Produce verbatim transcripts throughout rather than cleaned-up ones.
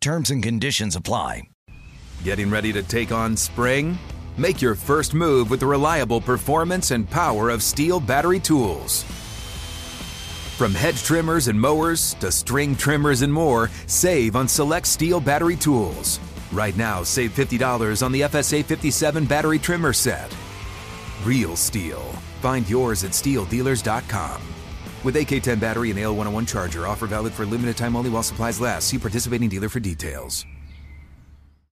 Terms and conditions apply. Getting ready to take on spring? Make your first move with the reliable performance and power of Steel battery tools. From hedge trimmers and mowers to string trimmers and more, save on select Steel battery tools. Right now, save fifty dollars on the F S A fifty-seven battery trimmer set. Real Steel. Find yours at steel dealers dot com. With A K ten battery and A L one oh one charger. Offer valid for limited time only while supplies last. See participating dealer for details.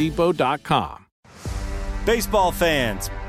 depot dot com. Baseball fans,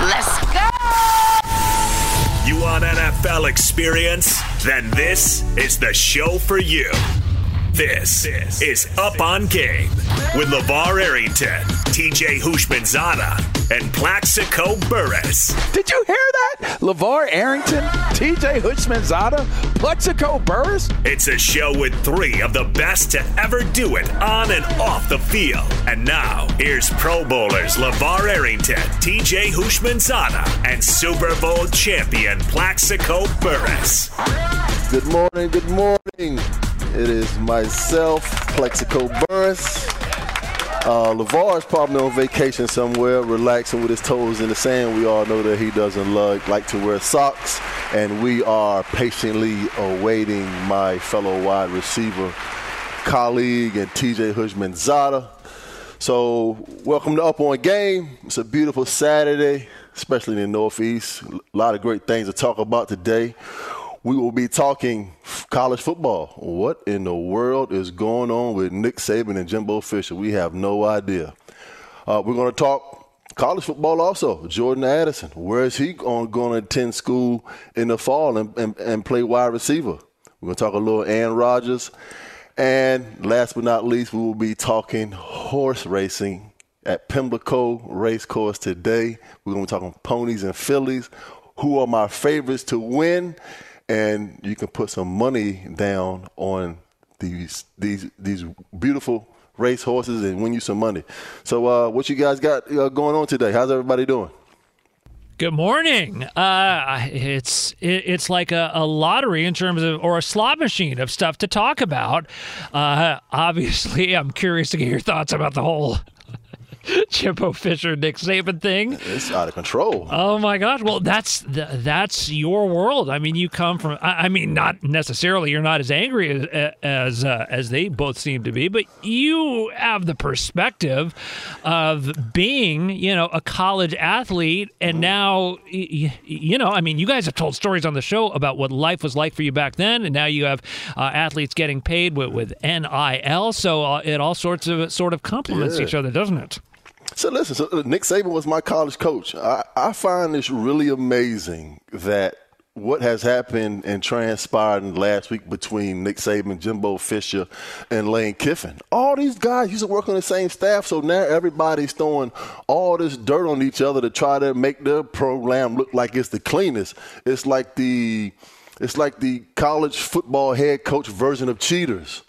Let's go! You want N F L experience? Then this is the show for you. This is Up on Game with LeVar Arrington, T J Houshmandzadeh, and Plaxico Burress. Did you hear that? LeVar Arrington, T J Houshmandzadeh, Plaxico Burress. It's a show with three of the best to ever do it on and off the field. And now, here's Pro Bowlers LeVar Arrington, T J Houshmandzadeh, and Super Bowl champion Plaxico Burress. Good morning, good morning. It is myself, Plaxico Burress. Uh, LeVar is probably on vacation somewhere, relaxing with his toes in the sand. We all know that he doesn't love, like to wear socks, and we are patiently awaiting my fellow wide receiver, colleague, and T J Houshmandzadeh. So, welcome to Up on Game. It's a beautiful Saturday, especially in the Northeast. A lot of great things to talk about today. We will be talking college football. What in the world is going on with Nick Saban and Jimbo Fisher? We have no idea. Uh, we're going to talk college football also. Jordan Addison, where is he going to attend school in the fall and, and, and play wide receiver? We're going to talk a little Aaron Rodgers. And last but not least, we will be talking horse racing at Pimlico Racecourse today. We're going to be talking ponies and fillies. Who are my favorites to win? And you can put some money down on these these these beautiful race horses and win you some money. So uh, what you guys got uh, going on today? How's everybody doing? Good morning. Uh, it's it, it's like a, a lottery in terms of, or a slot machine of stuff to talk about. Uh, obviously, I'm curious to get your thoughts about the whole Jimbo Fisher, Nick Saban thing. It's out of control. Oh, my gosh. Well, that's the, that's your world. I mean, you come from, I, I mean, not necessarily you're not as angry as as, uh, as they both seem to be, but you have the perspective of being, you know, a college athlete. And mm. now, you, you know, I mean, you guys have told stories on the show about what life was like for you back then. And now you have uh, athletes getting paid with, with N I L. So uh, it all sorts of sort of complements yeah. each other, doesn't it? So listen, so Nick Saban was my college coach. I, I find this really amazing that what has happened and transpired in the last week between Nick Saban, Jimbo Fisher, and Lane Kiffin. All these guys used to work on the same staff, so now everybody's throwing all this dirt on each other to try to make their program look like it's the cleanest. It's like the it's like the college football head coach version of Cheaters.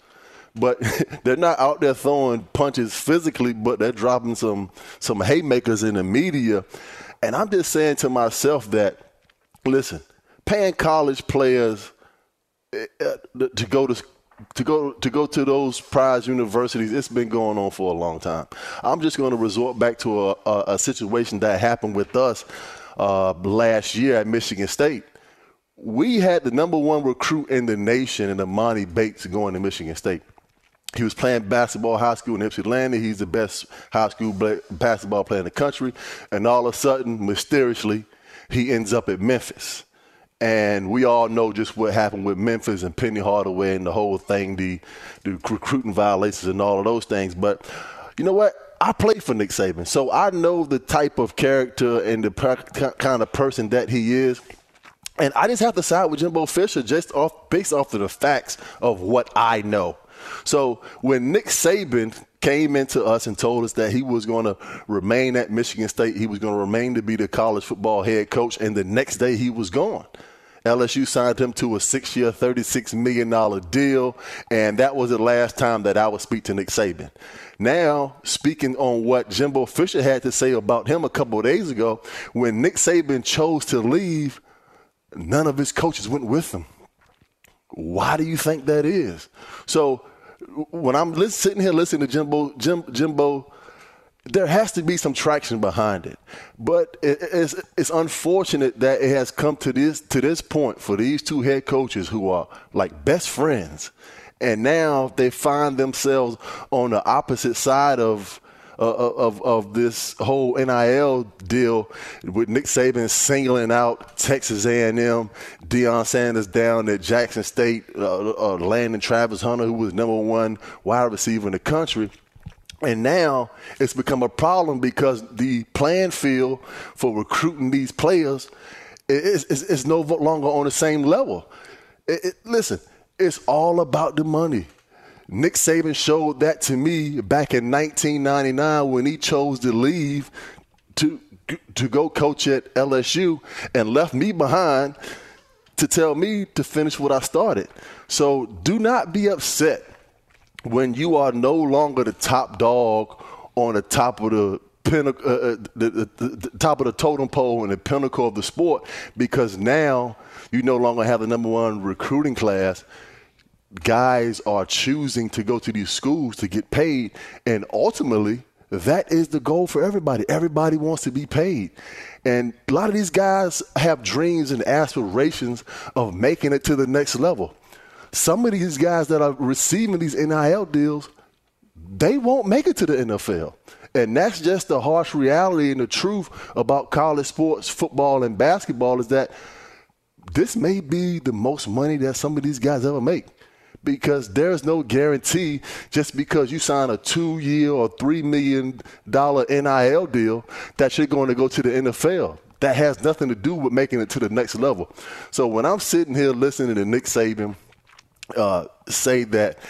But they're not out there throwing punches physically, but they're dropping some some haymakers in the media. And I'm just saying to myself that, listen, paying college players to go to to go to go to those prize universities, it's been going on for a long time. I'm just going to resort back to a, a, a situation that happened with us uh, last year at Michigan State. We had the number one recruit in the nation in Imani Bates going to Michigan State. He was playing basketball high school in Ypsilanti. He's the best high school basketball player in the country. And all of a sudden, mysteriously, he ends up at Memphis. And we all know just what happened with Memphis and Penny Hardaway and the whole thing, the, the recruiting violations and all of those things. But you know what? I played for Nick Saban, so I know the type of character and the per- kind of person that he is. And I just have to side with Jimbo Fisher just off based off of the facts of what I know. So when Nick Saban came into us and told us that he was going to remain at Michigan State, he was going to remain to be the college football head coach, and the next day he was gone. L S U signed him to a six-year, thirty-six million dollars deal, and that was the last time that I would speak to Nick Saban. Now, speaking on what Jimbo Fisher had to say about him a couple of days ago, when Nick Saban chose to leave, none of his coaches went with him. Why do you think that is? So when I'm li- sitting here listening to Jimbo, Jim, Jimbo, there has to be some traction behind it. But it, it's, it's unfortunate that it has come to this to this point for these two head coaches who are like best friends, and now they find themselves on the opposite side of uh, of of this whole N I L deal, with Nick Saban singling out Texas A and M, Deion Sanders down at Jackson State, uh, uh, Landon Travis Hunter, who was number one wide receiver in the country. And now it's become a problem because the playing field for recruiting these players is, is, is no longer on the same level. It, it, listen, it's all about the money. Nick Saban showed that to me back in nineteen ninety-nine when he chose to leave to to go coach at L S U and left me behind to tell me to finish what I started. So do not be upset when you are no longer the top dog on the top of the pinnacle, uh, the, the, the, the top of the totem pole and the pinnacle of the sport, because now you no longer have the number one recruiting class. Guys are choosing to go to these schools to get paid, and ultimately that is the goal for everybody. Everybody wants to be paid, and a lot of these guys have dreams and aspirations of making it to the next level. Some of these guys that are receiving these N I L deals, they won't make it to the N F L, and that's just the harsh reality and the truth about college sports, football and basketball, is that this may be the most money that some of these guys ever make. Because there's no guarantee just because you sign a two-year or three million dollars N I L deal that you're going to go to the N F L. That has nothing to do with making it to the next level. So when I'm sitting here listening to Nick Saban uh, say that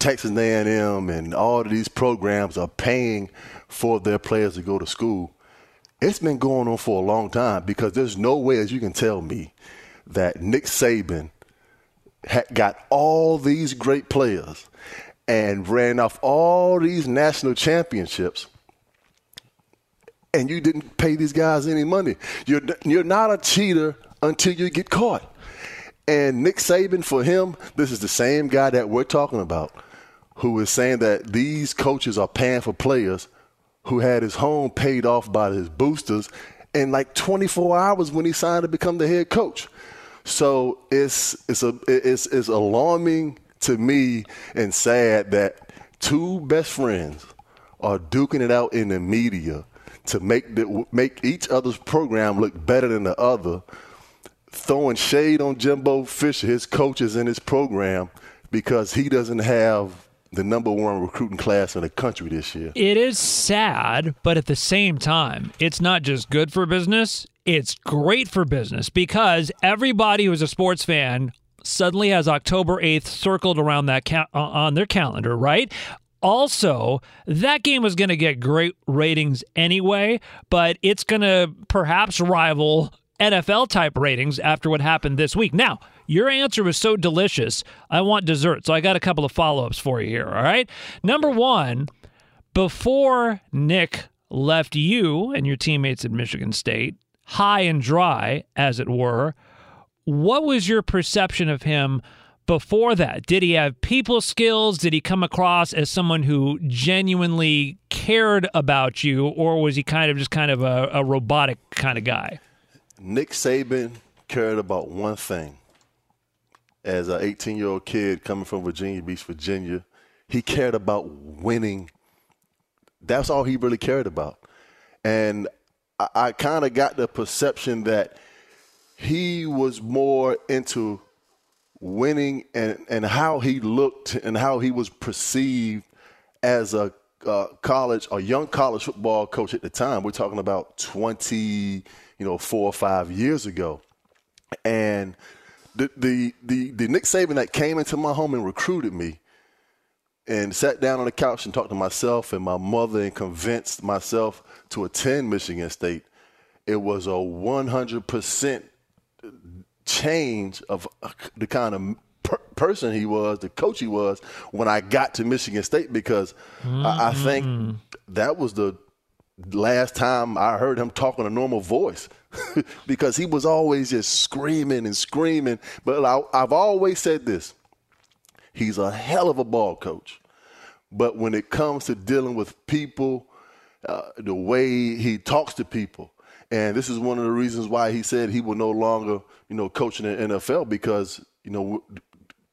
Texas A and M and all of these programs are paying for their players to go to school, it's been going on for a long time, because there's no way, as you can tell me, that Nick Saban had got all these great players and ran off all these national championships, and you didn't pay these guys any money. You're you're not a cheater until you get caught. And Nick Saban, for him, this is the same guy that we're talking about, who is saying that these coaches are paying for players, who had his home paid off by his boosters in like twenty-four hours when he signed to become the head coach. So it's it's a it's, it's alarming to me and sad that two best friends are duking it out in the media to make the, make each other's program look better than the other, throwing shade on Jimbo Fisher, his coaches, and his program because he doesn't have the number one recruiting class in the country this year. It is sad, but at the same time, it's not just good for business, it's great for business, because everybody who's a sports fan suddenly has October eighth circled around that ca- on their calendar, right? Also, that game was going to get great ratings anyway, but it's going to perhaps rival N F L-type ratings after what happened this week. Now, your answer was so delicious, I want dessert, so I got a couple of follow-ups for you here, all right? Number one, before Nick left you and your teammates at Michigan State, high and dry, as it were, what was your perception of him before that? Did he have people skills? Did he come across as someone who genuinely cared about you, or was he kind of just kind of a, a robotic kind of guy? Nick Saban cared about one thing. As an eighteen-year-old kid coming from Virginia Beach, Virginia, he cared about winning. That's all he really cared about. And I, I kind of got the perception that he was more into winning and, and how he looked and how he was perceived as a uh, college, a young college football coach at the time. We're talking about twenty, you know, four or five years ago. And The, the the the Nick Saban that came into my home and recruited me and sat down on the couch and talked to myself and my mother and convinced myself to attend Michigan State, it was a one hundred percent change of the kind of per- person he was, the coach he was, when I got to Michigan State, because mm-hmm. I, I think that was the last time I heard him talk in a normal voice. Because he was always just screaming and screaming. But I, I've always said this. He's a hell of a ball coach. But when it comes to dealing with people, uh, the way he talks to people, and this is one of the reasons why he said he will no longer, you know, coach in the N F L, because, you know,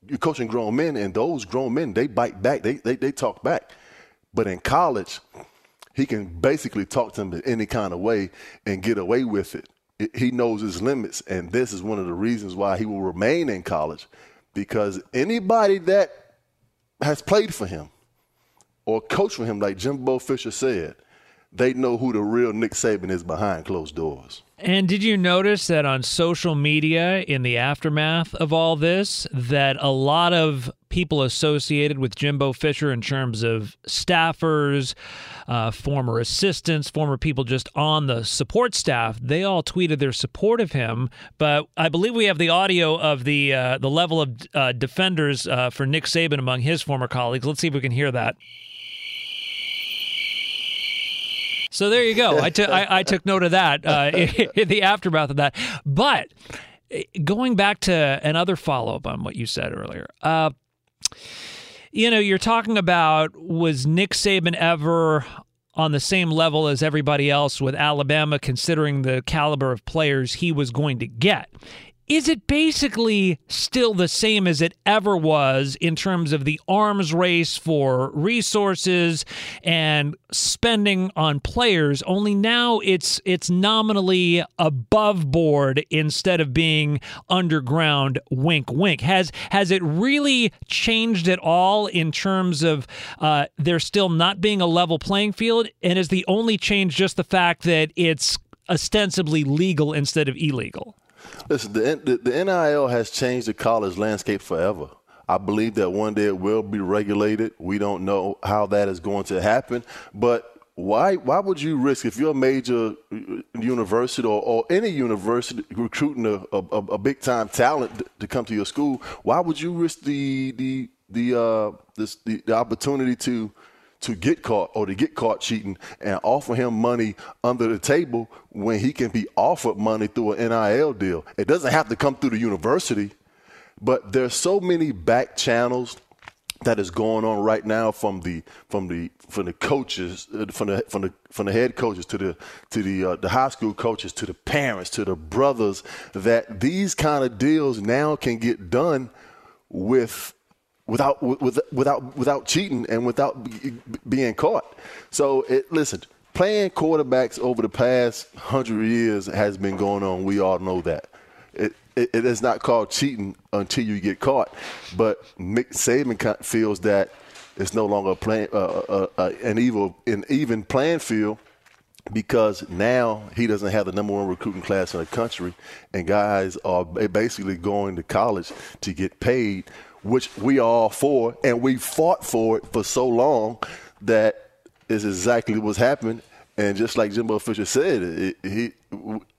you're coaching grown men, and those grown men, they bite back. They, they, they talk back. But in college, he can basically talk to him in any kind of way and get away with it. He knows his limits, and this is one of the reasons why he will remain in college, because anybody that has played for him or coached for him, like Jimbo Fisher said, they know who the real Nick Saban is behind closed doors. And did you notice that on social media in the aftermath of all this, that a lot of people associated with Jimbo Fisher in terms of staffers, uh, former assistants, former people just on the support staff, they all tweeted their support of him. But I believe we have the audio of the uh, the level of uh, defenders uh, for Nick Saban among his former colleagues. Let's see if we can hear that. So there you go. I, t- I, I took note of that uh, in, in the aftermath of that. But going back to another follow-up on what you said earlier, uh, you know, you're talking about, was Nick Saban ever on the same level as everybody else with Alabama, considering the caliber of players he was going to get? Is it basically still the same as it ever was in terms of the arms race for resources and spending on players, only now it's it's nominally above board instead of being underground, wink, wink? Has has it really changed at all in terms of uh, there still not being a level playing field? And is the only change just the fact that it's ostensibly legal instead of illegal? Listen, the, the, the N I L has changed the college landscape forever. I believe that one day it will be regulated. We don't know how that is going to happen. But why why would you risk, if you're a major university or, or any university recruiting a, a, a big-time talent to come to your school, why would you risk the the the uh, this, the, the opportunity to to get caught or to get caught cheating and offer him money under the table when he can be offered money through an N I L deal? It doesn't have to come through the university, but there's so many back channels that is going on right now from the from the from the coaches, from the from the from the head coaches to the to the uh, the high school coaches, to the parents, to the brothers, that these kind of deals now can get done with Without with, without without cheating and without b- being caught. So it, listen, playing quarterbacks over the past hundred years has been going on. We all know that. It, it it is not called cheating until you get caught. But Nick Saban feels that it's no longer a play, uh, uh, uh, an, evil, an even playing field, because now he doesn't have the number one recruiting class in the country, and guys are basically going to college to get paid, which we are all for, and we fought for it for so long. That is exactly what's happening. And just like Jimbo Fisher said, it, he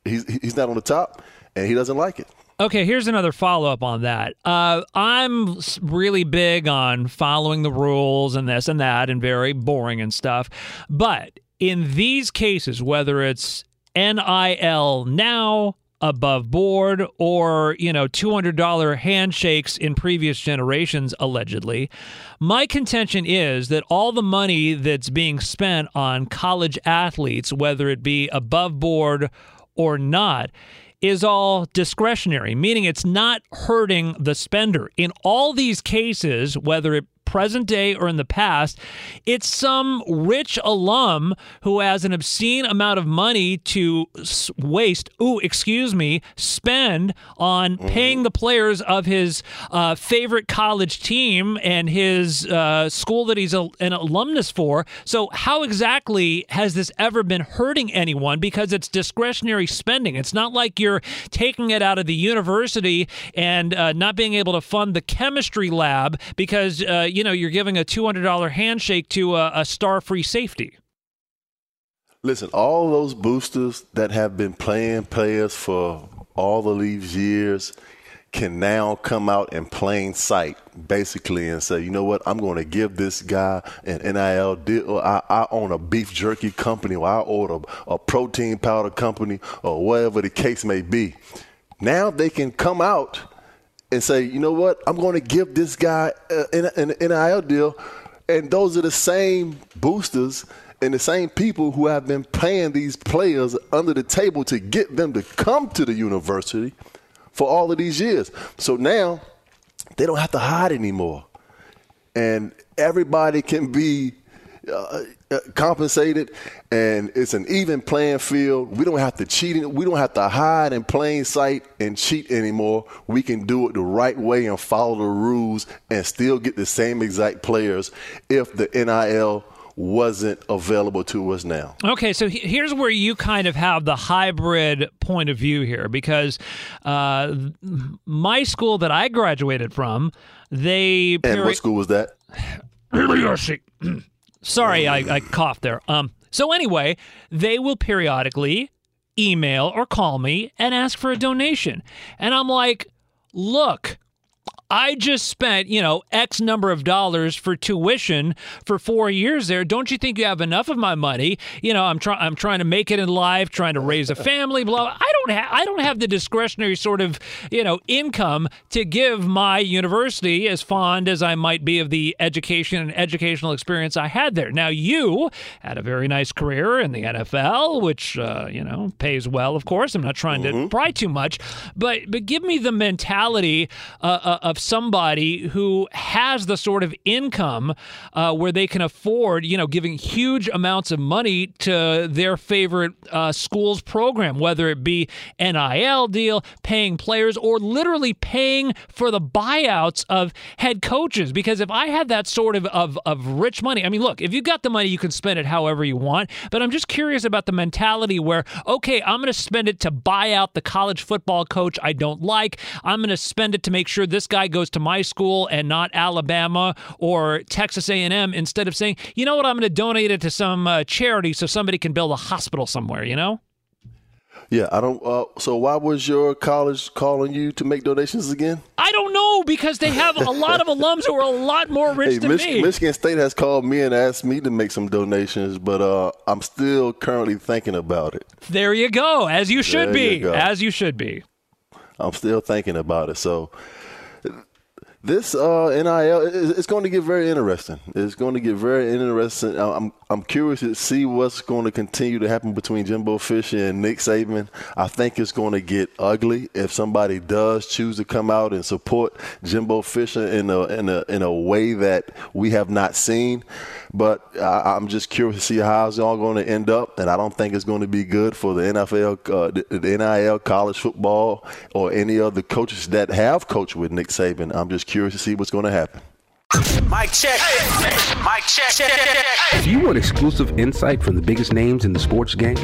he's, he's not on the top, and he doesn't like it. Okay, here's another follow-up on that. Uh, I'm really big on following the rules and this and that and very boring and stuff. But in these cases, whether it's N I L now, above board, or, you know, two hundred dollars handshakes in previous generations, allegedly, my contention is that all the money that's being spent on college athletes, whether it be above board or not, is all discretionary, meaning it's not hurting the spender. In all these cases, whether it present day or in the past, it's some rich alum who has an obscene amount of money to waste, ooh, excuse me, spend on mm-hmm. paying the players of his uh, favorite college team and his uh, school that he's a, an alumnus for. So how exactly has this ever been hurting anyone? Because it's discretionary spending. It's not like you're taking it out of the university and uh, not being able to fund the chemistry lab because uh, you know, you're giving a two hundred dollars handshake to a, a star-free safety. Listen, all those boosters that have been playing players for all the league's years can now come out in plain sight, basically, and say, you know what, I'm going to give this guy an N I L deal. Or I, I own a beef jerky company, or I own a, a protein powder company, or whatever the case may be. Now they can come out and say, you know what, I'm going to give this guy an N I L deal. And those are the same boosters and the same people who have been paying these players under the table to get them to come to the university for all of these years. So now they don't have to hide anymore. And everybody can be uh, compensated, and it's an even playing field. We don't have to cheat. We don't have to hide in plain sight and cheat anymore. We can do it the right way and follow the rules and still get the same exact players if the N I L wasn't available to us now. Okay, so he- here's where you kind of have the hybrid point of view here, because uh, my school that I graduated from, they... Peri- and what school was that? Sorry, I, I coughed there. Um, so anyway, they will periodically email or call me and ask for a donation. And I'm like, look, I just spent, you know, X number of dollars for tuition for four years there. Don't you think you have enough of my money? You know, I'm trying I'm trying to make it in life, trying to raise a family, blah. I don't have I don't have the discretionary sort of, you know, income to give my university, as fond as I might be of the education and educational experience I had there. Now, you had a very nice career in the N F L, which uh, you know, pays well, of course. I'm not trying mm-hmm. to pry too much, but but give me the mentality uh, of somebody who has the sort of income uh, where they can afford, you know, giving huge amounts of money to their favorite uh, school's program, whether it be N I L deal, paying players, or literally paying for the buyouts of head coaches. Because if I had that sort of, of, of rich money, I mean, look, if you've got the money, you can spend it however you want. But I'm just curious about the mentality where, okay, I'm going to spend it to buy out the college football coach I don't like. I'm going to spend it to make sure this guy goes to my school and not Alabama or Texas A and M, instead of saying, you know what, I'm going to donate it to some uh, charity so somebody can build a hospital somewhere, you know? Yeah, I don't. Uh, so why was your college calling you to make donations again? I don't know, because they have a lot of alums who are a lot more rich hey, than Mich- me. Michigan State has called me and asked me to make some donations, but uh, I'm still currently thinking about it. There you go. As you should there be. You as you should be. I'm still thinking about it. So this uh, N I L, it's going to get very interesting. It's going to get very interesting. I'm I'm curious to see what's going to continue to happen between Jimbo Fisher and Nick Saban. I think it's going to get ugly if somebody does choose to come out and support Jimbo Fisher in a in a in a way that we have not seen. But I, I'm just curious to see how it's all going to end up, and I don't think it's going to be good for the N F L, uh, the, the N I L, college football, or any other coaches that have coached with Nick Saban. I'm just curious. Curious to see what's going to happen. Mic check. Mic check. Do you want exclusive insight from the biggest names in the sports game?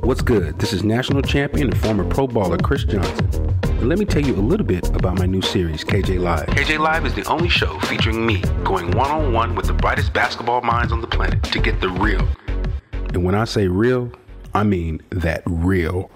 What's good? This is national champion and former pro baller Chris Johnson. And let me tell you a little bit about my new series, K J Live. K J Live is the only show featuring me going one-on-one with the brightest basketball minds on the planet to get the real. And when I say real, I mean that real.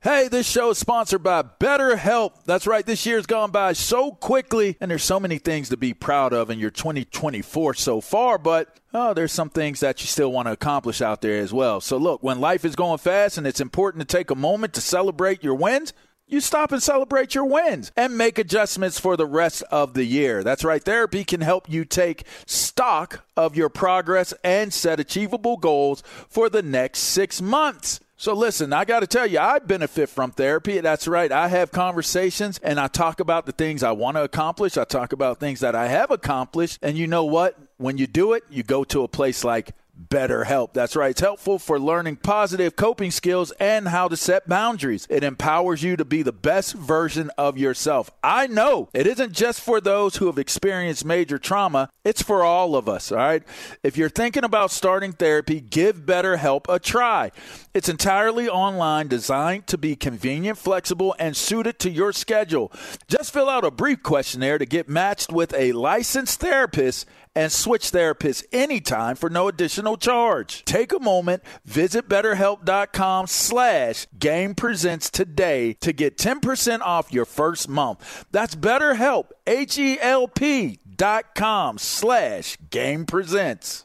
Hey, this show is sponsored by BetterHelp. That's right, this year's gone by so quickly, and there's so many things to be proud of in your twenty twenty-four so far, but oh, there's some things that you still want to accomplish out there as well. So look, when life is going fast and it's important to take a moment to celebrate your wins, you stop and celebrate your wins and make adjustments for the rest of the year. That's right. Therapy can help you take stock of your progress and set achievable goals for the next six months. So listen, I got to tell you, I benefit from therapy. That's right. I have conversations and I talk about the things I want to accomplish. I talk about things that I have accomplished. And you know what? When you do it, you go to a place like BetterHelp. That's right. It's helpful for learning positive coping skills and how to set boundaries. It empowers you to be the best version of yourself. I know it isn't just for those who have experienced major trauma. It's for all of us. All right. If you're thinking about starting therapy, give BetterHelp a try. It's entirely online, designed to be convenient, flexible, and suited to your schedule. Just fill out a brief questionnaire to get matched with a licensed therapist and switch therapists anytime for no additional charge. Take a moment, visit BetterHelp.com slash GamePresents today to get ten percent off your first month. That's BetterHelp, H E L P dot com slash GamePresents.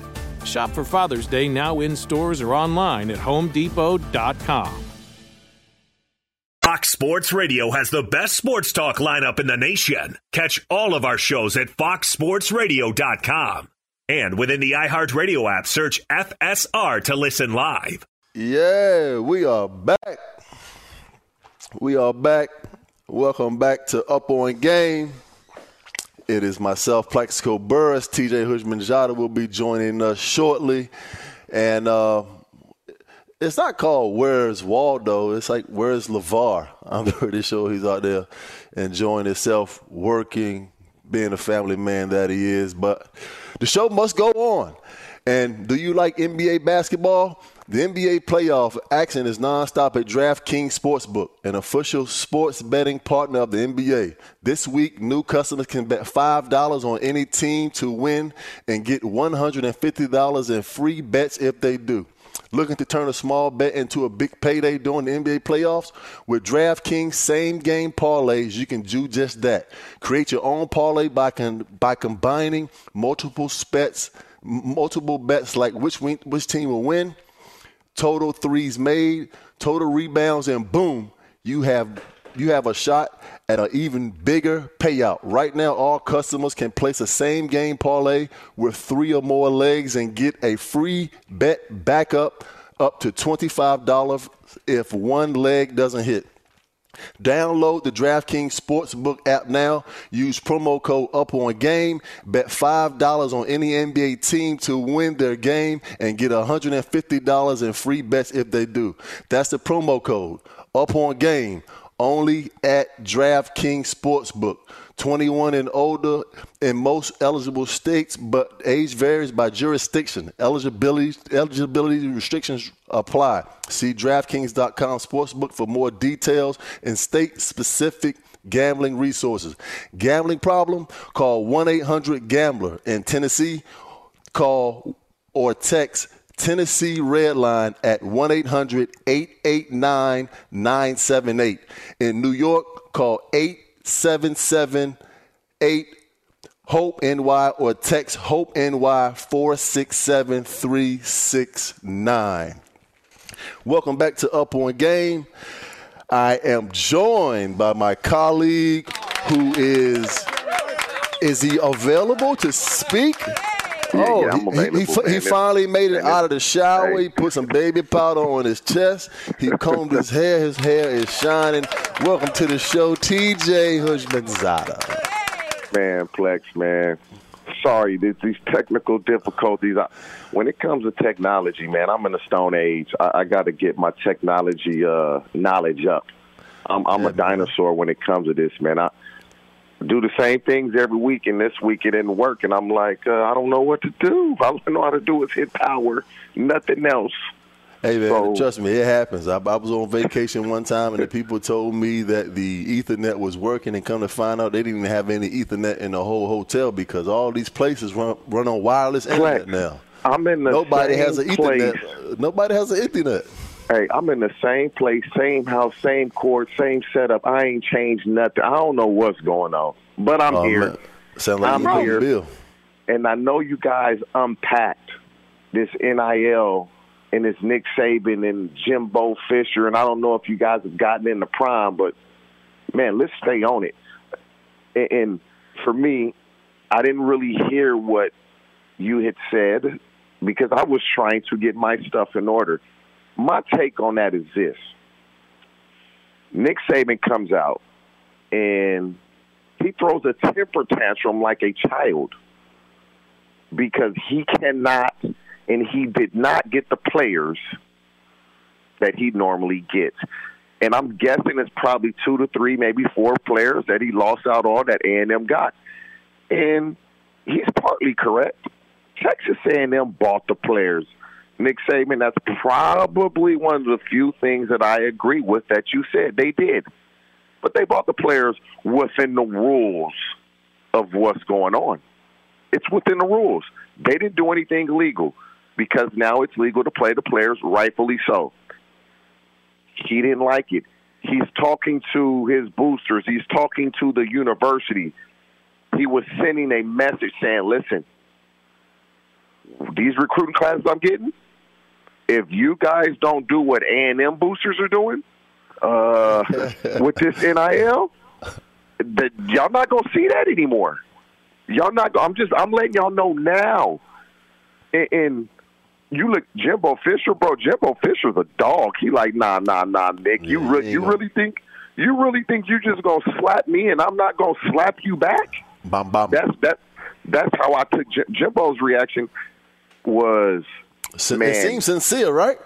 Shop for Father's Day now in stores or online at home depot dot com. Fox Sports Radio has the best sports talk lineup in the nation. Catch all of our shows at fox sports radio dot com. And within the iHeartRadio app, search F S R to listen live. Yeah, we are back. We are back. Welcome back to Up on Game. It is myself, Plaxico Burress. T J. Houshmandzadeh will be joining us shortly. And uh, it's not called Where's Waldo. It's like Where's LeVar. I'm pretty sure he's out there enjoying himself, working, being a family man that he is. But the show must go on. And do you like N B A basketball? The N B A playoff action is nonstop at DraftKings Sportsbook, an official sports betting partner of the N B A. This week, new customers can bet five dollars on any team to win and get one hundred fifty dollars in free bets if they do. Looking to turn a small bet into a big payday during the N B A playoffs? With DraftKings same-game parlays, you can do just that. Create your own parlay by con- by combining multiple bets, multiple bets like which win- which team will win, total threes made, total rebounds, and boom, you have you have a shot at an even bigger payout. Right now, all customers can place a same-game parlay with three or more legs and get a free bet backup up to twenty-five dollars if one leg doesn't hit. Download the DraftKings Sportsbook app now. Use promo code Up on Game. Bet five dollars on any N B A team to win their game and get one hundred fifty dollars in free bets if they do. That's the promo code Up on Game. Only at DraftKings Sportsbook. twenty-one and older in most eligible states, but age varies by jurisdiction. Eligibility, eligibility restrictions apply. See DraftKings dot com Sportsbook for more details and state-specific gambling resources. Gambling problem? Call one eight hundred gambler. In Tennessee, call or text Tennessee Red Line at one eight hundred eight eight nine nine seven eight. In New York, call eight seven seven eight hope N Y or text HOPE-NY four six seven three six nine. Welcome back to Up on Game. I am joined by my colleague who is, is he available to speak? Yeah, oh, yeah, he, he, he finally made it out of the shower. He put some baby powder on his chest. He combed his hair. His hair is shining. Welcome to the show, T J. Houshmandzadeh. Man, Plex, man. Sorry, these technical difficulties. I, when it comes to technology, man, I'm in the stone age. I, I got to get my technology uh, knowledge up. I'm, I'm yeah, a dinosaur man. When it comes to this, man. I do the same things every week, and this week it didn't work. And I'm like, uh, I don't know what to do. All I know how to do is hit power, nothing else. Hey, man, so, trust me, it happens. I, I was on vacation one time, and the people told me that the Ethernet was working, and come to find out they didn't even have any Ethernet in the whole hotel because all these places run, run on wireless internet now. I'm in the nobody same has an Ethernet. Nobody has an Ethernet. Hey, I'm in the same place, same house, same court, same setup. I ain't changed nothing. I don't know what's going on, but I'm oh, here. Sound like I'm here. Bill. And I know you guys unpacked this N I L and this Nick Saban and Jimbo Fisher, and I don't know if you guys have gotten in the prime, but, man, let's stay on it. And, and for me, I didn't really hear what you had said because I was trying to get my stuff in order. My take on that is this. Nick Saban comes out, and he throws a temper tantrum like a child because he cannot and he did not get the players that he normally gets. And I'm guessing it's probably two to three, maybe four players that he lost out on that A and M got. And he's partly correct. Texas A and M bought the players. Nick Saban, that's probably one of the few things that I agree with that you said they did. But they bought the players within the rules of what's going on. It's within the rules. They didn't do anything illegal because now it's legal to play the players, rightfully so. He didn't like it. He's talking to his boosters. He's talking to the university. He was sending a message saying, listen, these recruiting classes I'm getting, if you guys don't do what A and M boosters are doing uh, with this N I L, the, y'all not gonna see that anymore. Y'all not. I'm just. I'm letting y'all know now. And, and you look, Jimbo Fisher, bro. Jimbo Fisher's a dog. He like, nah, nah, nah, Nick. You yeah, re- you go. really think you really think you just gonna slap me and I'm not gonna slap you back? Bomb, bomb. That's that. That's how I took Jim, Jimbo's reaction. Was so, man, it seems sincere, right?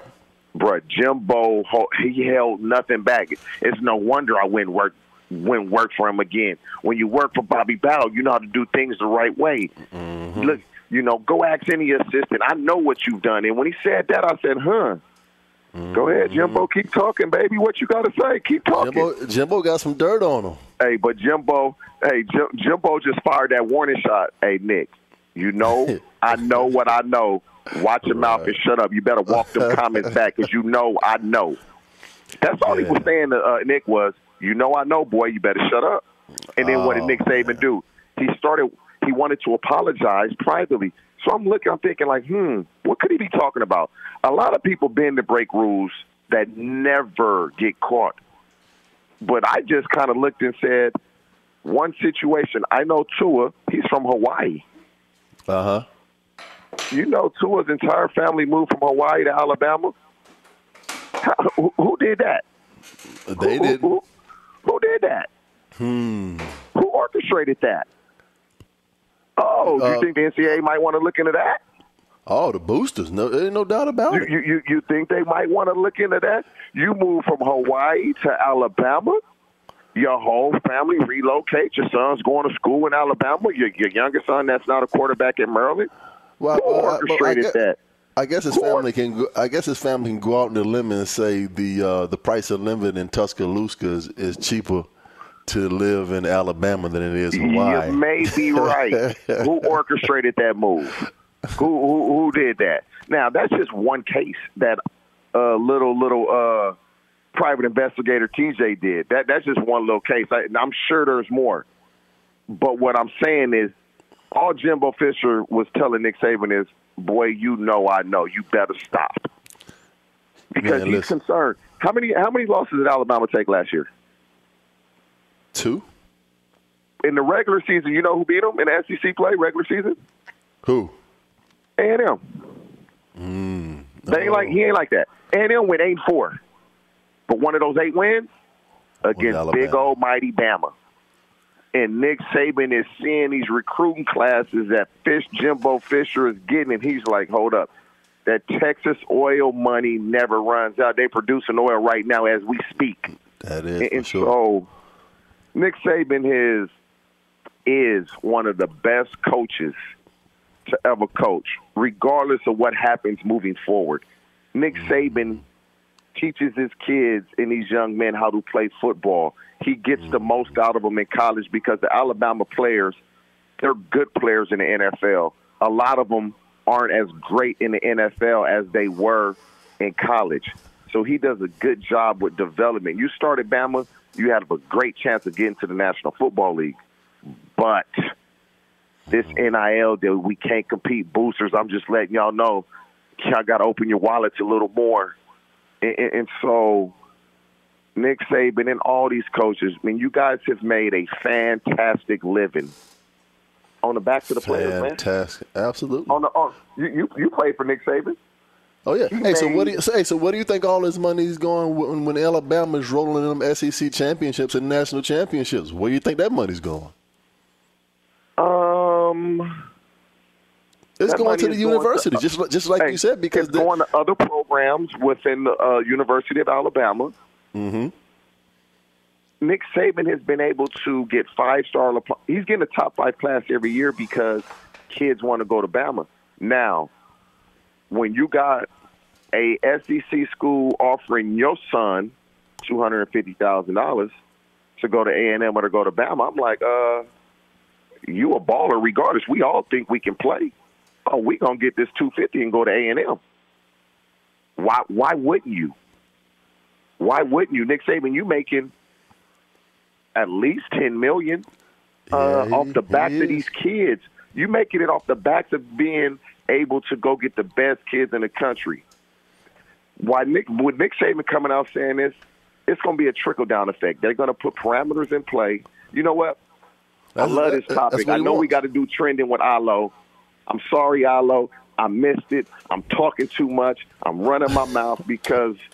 Bro, Jimbo, he held nothing back. It's no wonder I went work, went work for him again. When you work for Bobby Bowden, you know how to do things the right way. Mm-hmm. Look, you know, go ask any assistant. I know what you've done. And when he said that, I said, huh. Mm-hmm. Go ahead, Jimbo. Keep talking, baby. What you got to say? Keep talking. Jimbo, Jimbo got some dirt on him. Hey, but Jimbo, hey, Jim, Jimbo just fired that warning shot. Hey, Nick, you know, I know what I know. Watch your right. mouth and shut up. You better walk them comments back because you know I know. That's all yeah. he was saying to uh, Nick was, you know I know, boy, you better shut up. And then oh, what did Nick Saban man. do? He started – he wanted to apologize privately. So I'm looking, I'm thinking like, hmm, what could he be talking about? A lot of people bend to break rules that never get caught. But I just kind of looked and said, one situation, I know Tua, he's from Hawaii. Uh-huh. You know, Tua's entire family moved from Hawaii to Alabama. How, who, who did that? They did. Who, who, who did that? Hmm. Who orchestrated that? Oh, do uh, you think the N C double A might want to look into that? Oh, the boosters. No, there ain't no doubt about you, it. You, you, you think they might want to look into that? You moved from Hawaii to Alabama. Your whole family relocates. Your son's going to school in Alabama. Your, your younger son that's not a quarterback at Maryland. Well, Who orchestrated I, I guess, that? I guess his Who family can. Go, I guess his family can go out on the limb and say the uh, the price of living in Tuscaloosa is, is cheaper to live in Alabama than it is Hawaii. You may be right. Who orchestrated that move? Who, who who did that? Now that's just one case that uh, little little uh, private investigator T J did. That that's just one little case. I, I'm sure there's more. But what I'm saying is, all Jimbo Fisher was telling Nick Saban is, boy, you know I know. You better stop. Because Man, he's listen. concerned. How many how many losses did Alabama take last year? Two. In the regular season, you know who beat them in the S E C play, regular season? Who? A and M. Mm, no. They ain't like, he ain't like that. A and M went eight and four. But one of those eight wins against big old mighty Bama. And Nick Saban is seeing these recruiting classes that Fish Jimbo Fisher is getting, and he's like, hold up. That Texas oil money never runs out. They're producing oil right now as we speak. That is, and, and sure. so Nick Saban is, is one of the best coaches to ever coach, regardless of what happens moving forward. Nick Saban teaches his kids and these young men how to play football. He gets the most out of them in college because the Alabama players, they're good players in the N F L. A lot of them aren't as great in the N F L as they were in college. So he does a good job with development. You start at Bama, you have a great chance of getting to the National Football League. But this N I L deal, we can't compete. Boosters, I'm just letting y'all know, y'all got to open your wallets a little more. And, and, and so Nick Saban and all these coaches, I mean, you guys have made a fantastic living on the backs of the players, man. Fantastic, absolutely. On the on, you, you you played for Nick Saban. Oh yeah. He hey, made, so what do you say? So where do you think all this money is going when, when Alabama is rolling in them S E C championships and national championships? Where do you think that money's going? Um, it's going to the university, to, just just like hey, you said, because it's going to other programs within the uh, University of Alabama. Mm-hmm. Nick Saban has been able to get five-star – he's getting a top-five class every year because kids want to go to Bama. Now, when you got a S E C school offering your son two hundred fifty thousand dollars to go to A and M or to go to Bama, I'm like, uh, you a baller regardless. We all think we can play. Oh, we're going to get this two hundred fifty thousand dollars and go to A and M. Why, why wouldn't you? Why wouldn't you? Nick Saban, you making at least ten million dollars uh, yeah, off the backs of these kids. You making it off the backs of being able to go get the best kids in the country. Why Nick? With Nick Saban coming out saying this, it's going to be a trickle-down effect. They're going to put parameters in play. You know what? That's, I love this topic. I know want. we got to do trending with Ilo. I'm sorry, Ilo. I missed it. I'm talking too much. I'm running my mouth because –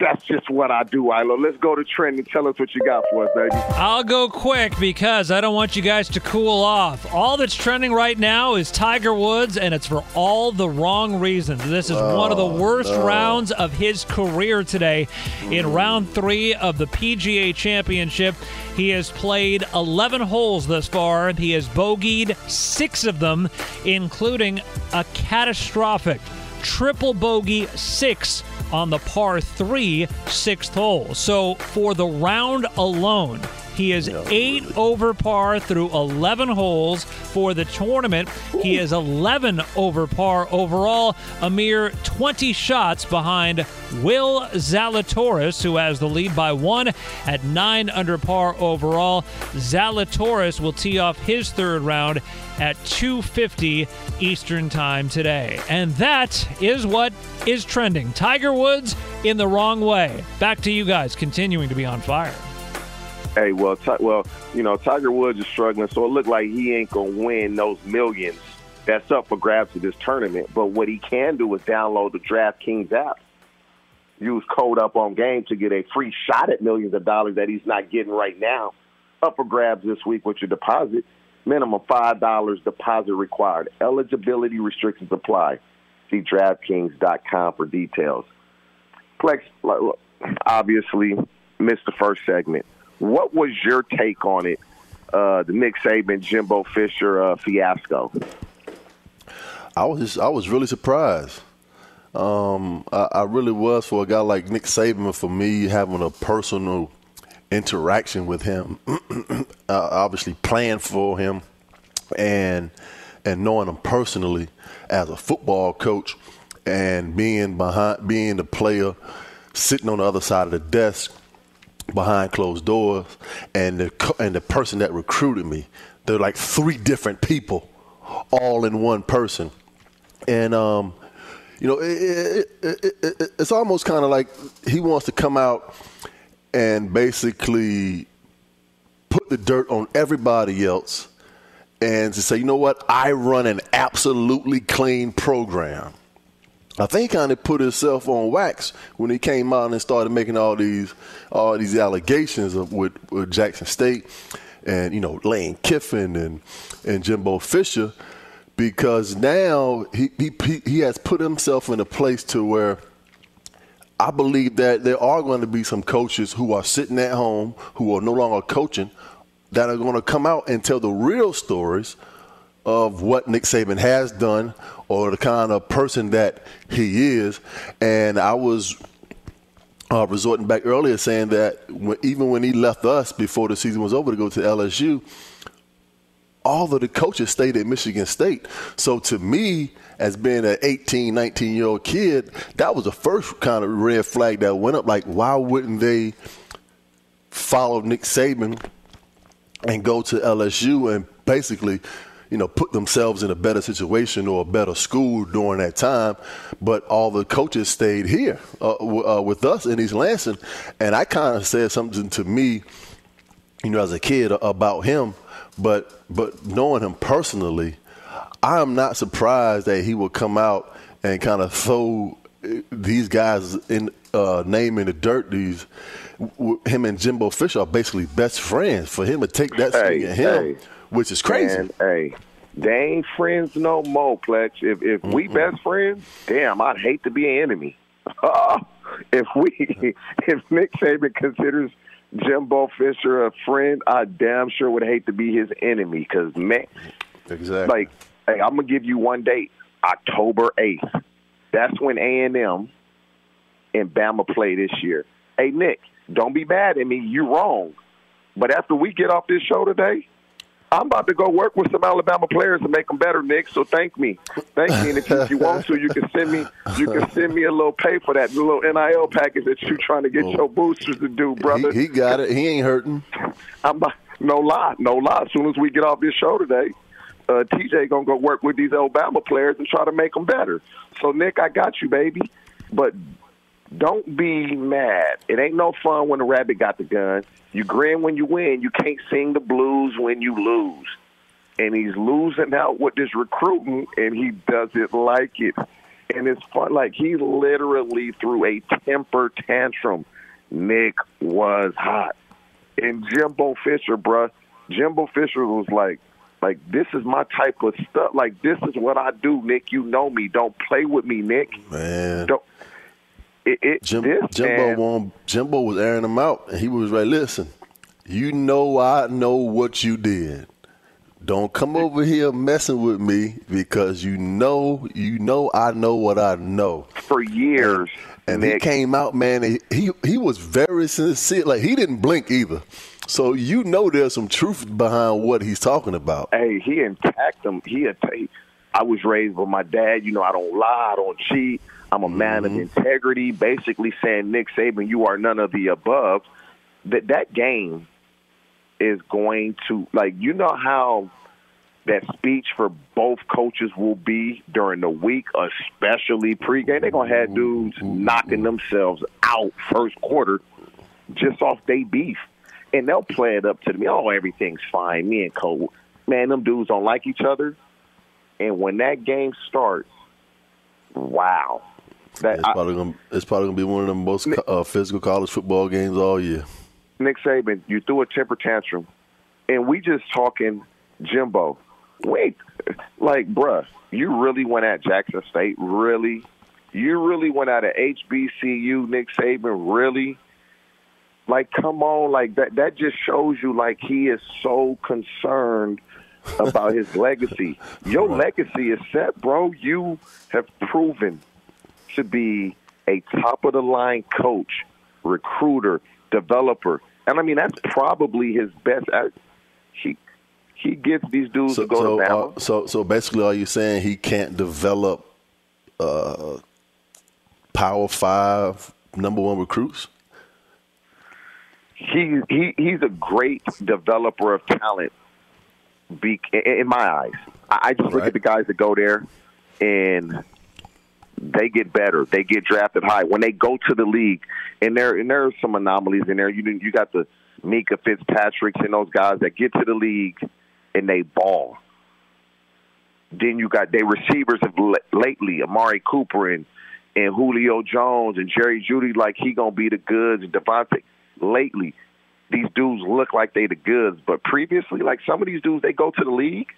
that's just what I do, Ilo. Let's go to Trent and tell us what you got for us, baby. I'll go quick because I don't want you guys to cool off. All that's trending right now is Tiger Woods, and it's for all the wrong reasons. This is oh, one of the worst no. rounds of his career today. In mm. round three of the P G A Championship, he has played eleven holes thus far, and he has bogeyed six of them, including a catastrophic triple bogey six on the par three sixth hole. So for the round alone, he is no, eight really. over par through eleven holes. For the tournament, Ooh. he is eleven over par overall, a mere twenty shots behind Will Zalatoris, who has the lead by one at nine under par overall. Zalatoris will tee off his third round at two fifty Eastern Time today. And that is what is trending. Tiger Woods in the wrong way. Back to you guys, continuing to be on fire. Hey, well, t- well, you know, Tiger Woods is struggling, so it looked like he ain't going to win those millions that's up for grabs at this tournament. But what he can do is download the DraftKings app, use code Up on Game to get a free shot at millions of dollars that he's not getting right now. Up for grabs this week with your deposit. Minimum five dollars deposit required. Eligibility restrictions apply. See DraftKings dot com for details. Plex, obviously, missed the first segment. What was your take on it, uh, the Nick Saban, Jimbo Fisher uh, fiasco? I was just, I was really surprised. Um, I, I really was. For a guy like Nick Saban, for me, having a personal interaction with him, uh, obviously playing for him and and knowing him personally as a football coach, and being behind, being the player sitting on the other side of the desk, behind closed doors, and the and the person that recruited me, they're like three different people, all in one person, and um, you know, it, it, it, it, it's almost kind of like he wants to come out and basically put the dirt on everybody else, and to say, you know what, I run an absolutely clean program. I think he kind of put himself on wax when he came out and started making all these all these allegations of, with, with Jackson State and, you know, Lane Kiffin and and Jimbo Fisher, because now he he, he has put himself in a place to where I believe that there are going to be some coaches who are sitting at home, who are no longer coaching, that are going to come out and tell the real stories of what Nick Saban has done, or the kind of person that he is. And I was uh, resorting back earlier saying that when, even when he left us before the season was over to go to L S U, all of the coaches stayed at Michigan State. So to me, as being an eighteen, nineteen-year-old kid, that was the first kind of red flag that went up. Like, why wouldn't they follow Nick Saban and go to L S U and basically – you know, put themselves in a better situation or a better school during that time? But all the coaches stayed here uh, w- uh, with us in East Lansing. And I kind of said something to me, you know, as a kid about him, but but knowing him personally, I am not surprised that he would come out and kind of throw these guys in uh, name in the dirt. These w- him and Jimbo Fisher are basically best friends. For him to take that swing hey, at him, hey. Which is crazy. And, hey, they ain't friends no more, Plex. If if Mm-mm. we best friends, damn, I'd hate to be an enemy. if we, if Nick Saban considers Jimbo Fisher a friend, I damn sure would hate to be his enemy. Because, man, exactly. Like, hey, I'm going to give you one date, October eighth. That's when A and M and Bama play this year. Hey, Nick, don't be mad at me. You're wrong. But after we get off this show today, I'm about to go work with some Alabama players to make them better, Nick. So thank me, thank me. And if you, if you want to, you can send me, you can send me a little pay for that little N I L package that you're trying to get your boosters to do, brother. He, he got it. He ain't hurting. I'm about, no lie, no lie. As soon as we get off this show today, uh, T J gonna go work with these Alabama players and try to make them better. So Nick, I got you, baby. But don't be mad. It ain't no fun when the rabbit got the gun. You grin when you win. You can't sing the blues when you lose. And he's losing out with this recruiting, and he doesn't like it. And it's fun. Like, he literally threw a temper tantrum. Nick was hot. And Jimbo Fisher, bruh, Jimbo Fisher was like, like, this is my type of stuff. Like, this is what I do, Nick. You know me. Don't play with me, Nick. Man. Don't. It, it, Jim, this Jimbo, won, Jimbo was airing him out, and he was like, listen, you know I know what you did. Don't come over here messing with me because you know, you know I know what I know. For years. And, and he came out, man, and he, he was very sincere. Like, he didn't blink either. So you know there's some truth behind what he's talking about. Hey, he attacked him. He attacked. I was raised by my dad. You know, I don't lie. I don't cheat. I'm a mm-hmm. man of integrity. Basically saying, Nick Saban, you are none of the above. That that game is going to, like, you know how that speech for both coaches will be during the week, especially pregame. They're going to have dudes knocking themselves out first quarter just off they beef. And they'll play it up to me. Oh, everything's fine. Me and Cole. Man, them dudes don't like each other. And when that game starts, wow. That, it's probably going to be one of the most Nick, uh, physical college football games all year. Nick Saban, you threw a temper tantrum. And we just talking Jimbo. Wait, like, bruh, you really went at Jackson State? Really? You really went at a H B C U, Nick Saban? Really? Like, come on. Like, that that just shows you, like, he is so concerned about his legacy. Your legacy is set, bro. You have proven to be a top-of-the-line coach, recruiter, developer. And, I mean, that's probably his best. He he gets these dudes so, to go so, to Bama. Uh, so, so basically are you saying he can't develop uh, Power Five number one recruits? He he he's a great developer of talent. Be, in my eyes, I just look right. at the guys that go there, and they get better. They get drafted high when they go to the league. And there and there are some anomalies in there. You didn't, you got the Mika Fitzpatricks and those guys that get to the league and they ball. Then you got their receivers of lately, Amari Cooper and and Julio Jones and Jerry Jeudy. Like, he gonna be the goods, and Devontae. Lately, these dudes look like they the goods, but previously, like, some of these dudes, they go to the league,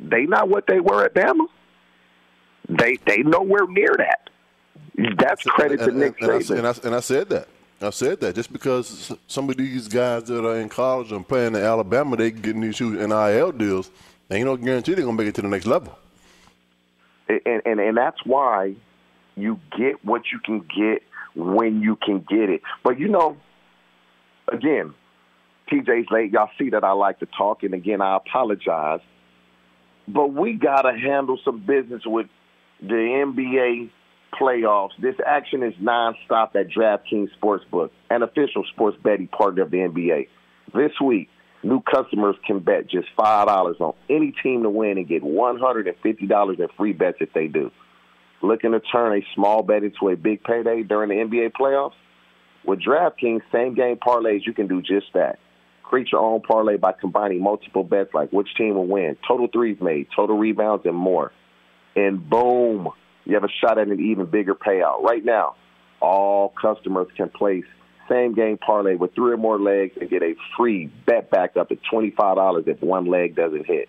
they not what they were at Bama. They they nowhere near that. That's credit and, to Nick and, Saban. And I, and I said that. I said that just because some of these guys that are in college and playing at Alabama, they getting these huge N I L deals. They ain't no guarantee they're gonna make it to the next level. And and and that's why you get what you can get when you can get it. But you know. Again, T J's late. Y'all see that I like to talk, and again, I apologize. But we got to handle some business with the N B A playoffs. This action is nonstop at DraftKings Sportsbook, an official sports betting partner of the N B A. This week, new customers can bet just five dollars on any team to win and get one hundred fifty dollars in free bets if they do. Looking to turn a small bet into a big payday during the N B A playoffs? With DraftKings same-game parlays, you can do just that. Create your own parlay by combining multiple bets like which team will win, total threes made, total rebounds, and more. And boom, you have a shot at an even bigger payout. Right now, all customers can place same-game parlay with three or more legs and get a free bet back up to twenty-five dollars if one leg doesn't hit.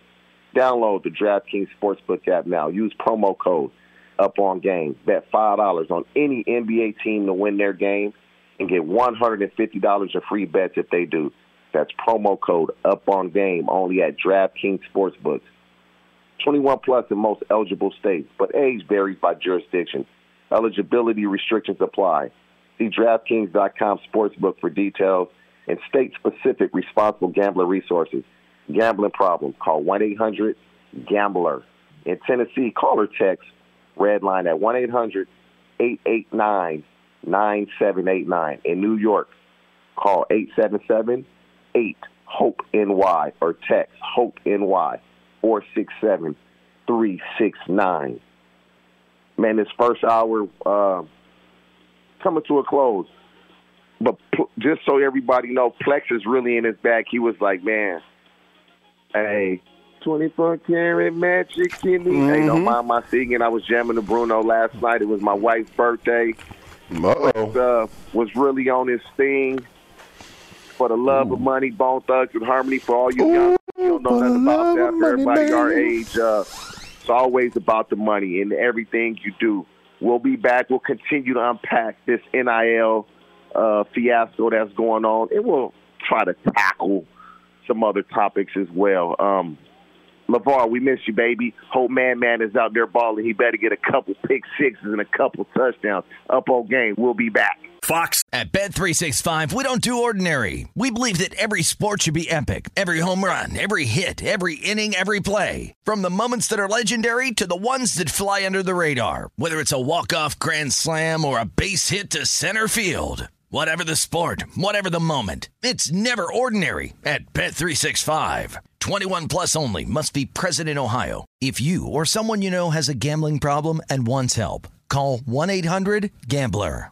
Download the DraftKings Sportsbook app now. Use promo code UPONGAME. Bet five dollars on any N B A team to win their game and get one hundred fifty dollars of free bets if they do. That's promo code UPONGAME only at DraftKings Sportsbooks. twenty-one plus in most eligible states, but age varies by jurisdiction. Eligibility restrictions apply. See DraftKings dot com Sportsbook for details and state-specific responsible gambler resources. Gambling problem, call one eight hundred gambler. In Tennessee, call or text Redline at one eight hundred eight eight nine nine seven eight nine. In New York, call eight seven seven eight hope N Y or text HOPE-NY four six seven three six nine. Man, this first hour uh, coming to a close. But pl- just so everybody know, Plex is really in his back. He was like, man, hey, twenty-four karat magic kidney. Mm-hmm. Hey, don't mind my singing. I was jamming to Bruno last night. It was my wife's birthday. Uh-oh. Uh, was really on his thing. For the love Ooh. Of money, Bone Thugs and Harmony. For all you guys, you don't know nothing about that. For everybody money, our age, uh, it's always about the money in everything you do. We'll be back. We'll continue to unpack this N I L uh, fiasco that's going on, and we'll try to tackle some other topics as well. Um, LeVar, we miss you, baby. Hope Man Man is out there balling. He better get a couple pick sixes and a couple touchdowns. Up on game. We'll be back. Fox. At Bet three sixty-five, we don't do ordinary. We believe that every sport should be epic. Every home run, every hit, every inning, every play. From the moments that are legendary to the ones that fly under the radar. Whether it's a walk-off grand slam or a base hit to center field. Whatever the sport, whatever the moment, it's never ordinary at Bet three sixty-five. twenty-one plus only. Must be present in Ohio. If you or someone you know has a gambling problem and wants help, call one eight hundred gambler.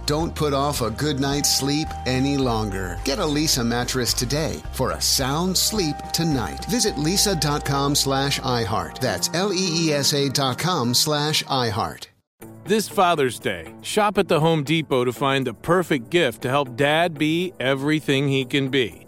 Don't put off a good night's sleep any longer. Get a Lisa mattress today for a sound sleep tonight. Visit lisa.com slash iHeart. That's L-E-E-S-A dot com slash iHeart. This Father's Day, shop at the Home Depot to find the perfect gift to help Dad be everything he can be.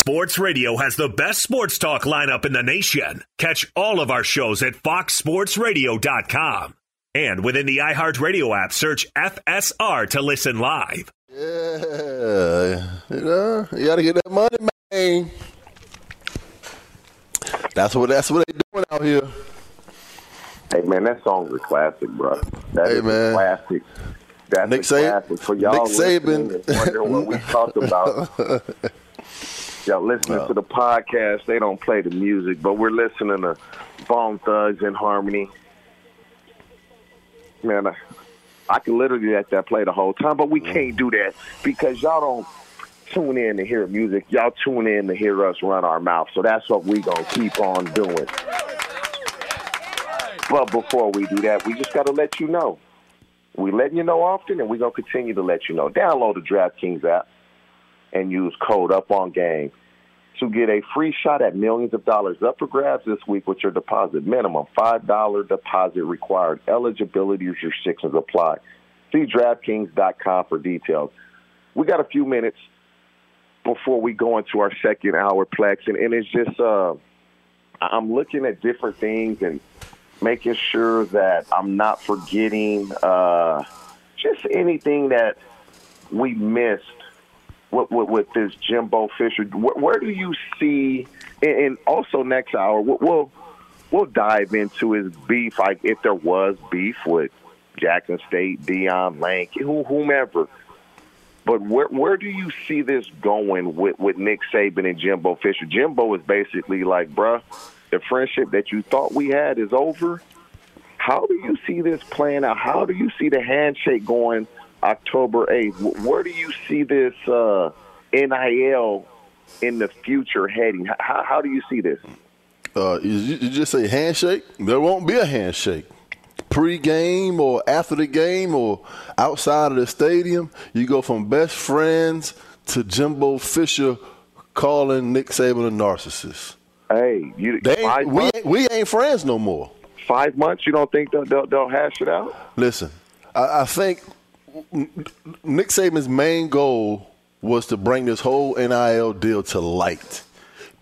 Sports Radio has the best sports talk lineup in the nation. Catch all of our shows at fox sports radio dot com. And within the iHeartRadio app, search F S R to listen live. Yeah, you know, you got to get that money, man. That's what that's what they doing out here. Hey, man, that song's a classic, bro. That hey, is man. a classic. That's Nick a Saban. classic. For y'all Nick Saban. And wonder what we talked about. Y'all listening no. to the podcast. They don't play the music, but we're listening to Bone Thugs and Harmony. Man, I, I can literally let that play the whole time, but we can't do that because y'all don't tune in to hear music. Y'all tune in to hear us run our mouth. So that's what we gonna keep on doing. But before we do that, we just got to let you know. We're letting you know often, and we're going to continue to let you know. Download the DraftKings app and use code UPONGAME to get a free shot at millions of dollars up for grabs this week with your deposit. Minimum five dollars deposit required. Eligibility restrictions apply. See DraftKings dot com for details. We got a few minutes before we go into our second hour, Plex, and, and it's just uh, I'm looking at different things and making sure that I'm not forgetting uh, just anything that we missed with, with, with this Jimbo Fisher. Where, where do you see, and, and also next hour, we'll we'll dive into his beef, like if there was beef with Jackson State, Deion, Lane, whomever. But where where do you see this going with, with Nick Saban and Jimbo Fisher? Jimbo is basically like, bruh, the friendship that you thought we had is over. How do you see this playing out? How do you see the handshake going October eighth? Where do you see this uh, N I L in the future heading? How, how do you see this? Uh, you, you just say handshake? There won't be a handshake. Pre-game or after the game or outside of the stadium, you go from best friends to Jimbo Fisher calling Nick Saban a narcissist. Hey, you, they ain't, we, months, ain't, we ain't friends no more. Five months, you don't think they'll, they'll, they'll hash it out? Listen, I, I think Nick Saban's main goal was to bring this whole N I L deal to light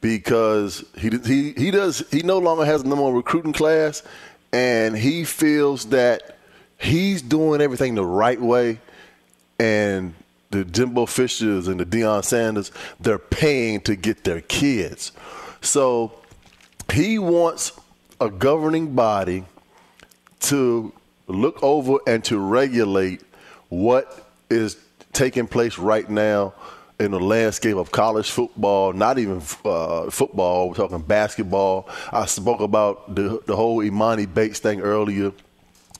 because he he he does he no longer has the number one recruiting class. And he feels that he's doing everything the right way, and the Jimbo Fishers and the Deion Sanders, they're paying to get their kids. So he wants a governing body to look over and to regulate what is taking place right now in the landscape of college football, not even uh, football, we're talking basketball. I spoke about the, the whole Imani Bates thing earlier.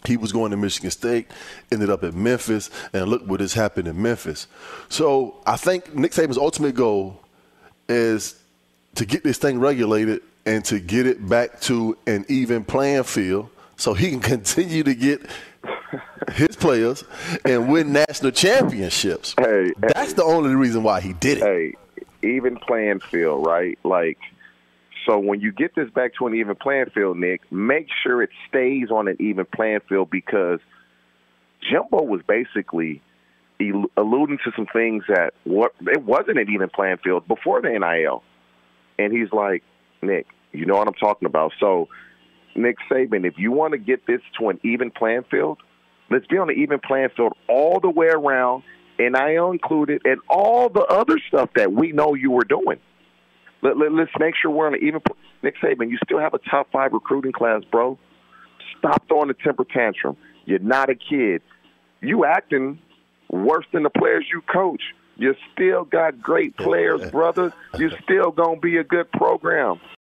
He was going to Michigan State, ended up at Memphis, and look what has happened in Memphis. So I think Nick Saban's ultimate goal is to get this thing regulated and to get it back to an even playing field so he can continue to get his players and win national championships. Hey, that's hey, the only reason why he did it. Hey, even playing field, right? Like, so when you get this back to an even playing field, Nick, make sure it stays on an even playing field because Jimbo was basically alluding to some things that what it wasn't an even playing field before the N I L. And he's like, Nick, you know what I'm talking about. So, Nick Saban, if you want to get this to an even playing field, let's be on the even playing field all the way around, N I L included, and all the other stuff that we know you were doing. Let, let, let's make sure we're on the even – Nick Saban, you still have a top-five recruiting class, bro. Stop throwing the temper tantrum. You're not a kid. You acting worse than the players you coach. You still got great players, brother. You still going to be a good program.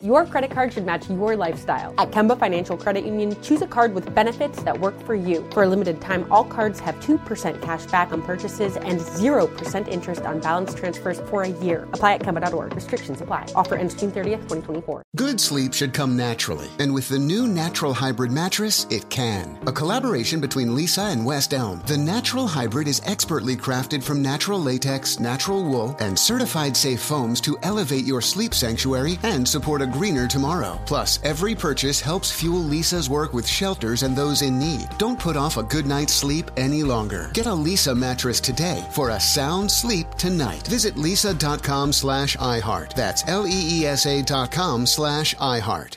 Your credit card should match your lifestyle. At Kemba Financial Credit Union, choose a card with benefits that work for you. For a limited time, all cards have two percent cash back on purchases and zero percent interest on balance transfers for a year. Apply at Kemba dot org. Restrictions apply. Offer ends June thirtieth, twenty twenty-four. Good sleep should come naturally. And with the new Natural Hybrid mattress, it can. A collaboration between Lisa and West Elm, the Natural Hybrid is expertly crafted from natural latex, natural wool, and certified safe foams to elevate your sleep sanctuary and support a greener tomorrow. Plus, every purchase helps fuel Lisa's work with shelters and those in need. Don't put off a good night's sleep any longer. Get a Lisa mattress today for a sound sleep tonight. Visit lisa dot com slash iHeart. That's L E E S A dot com slash iHeart.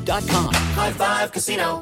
dot com. High Five Casino.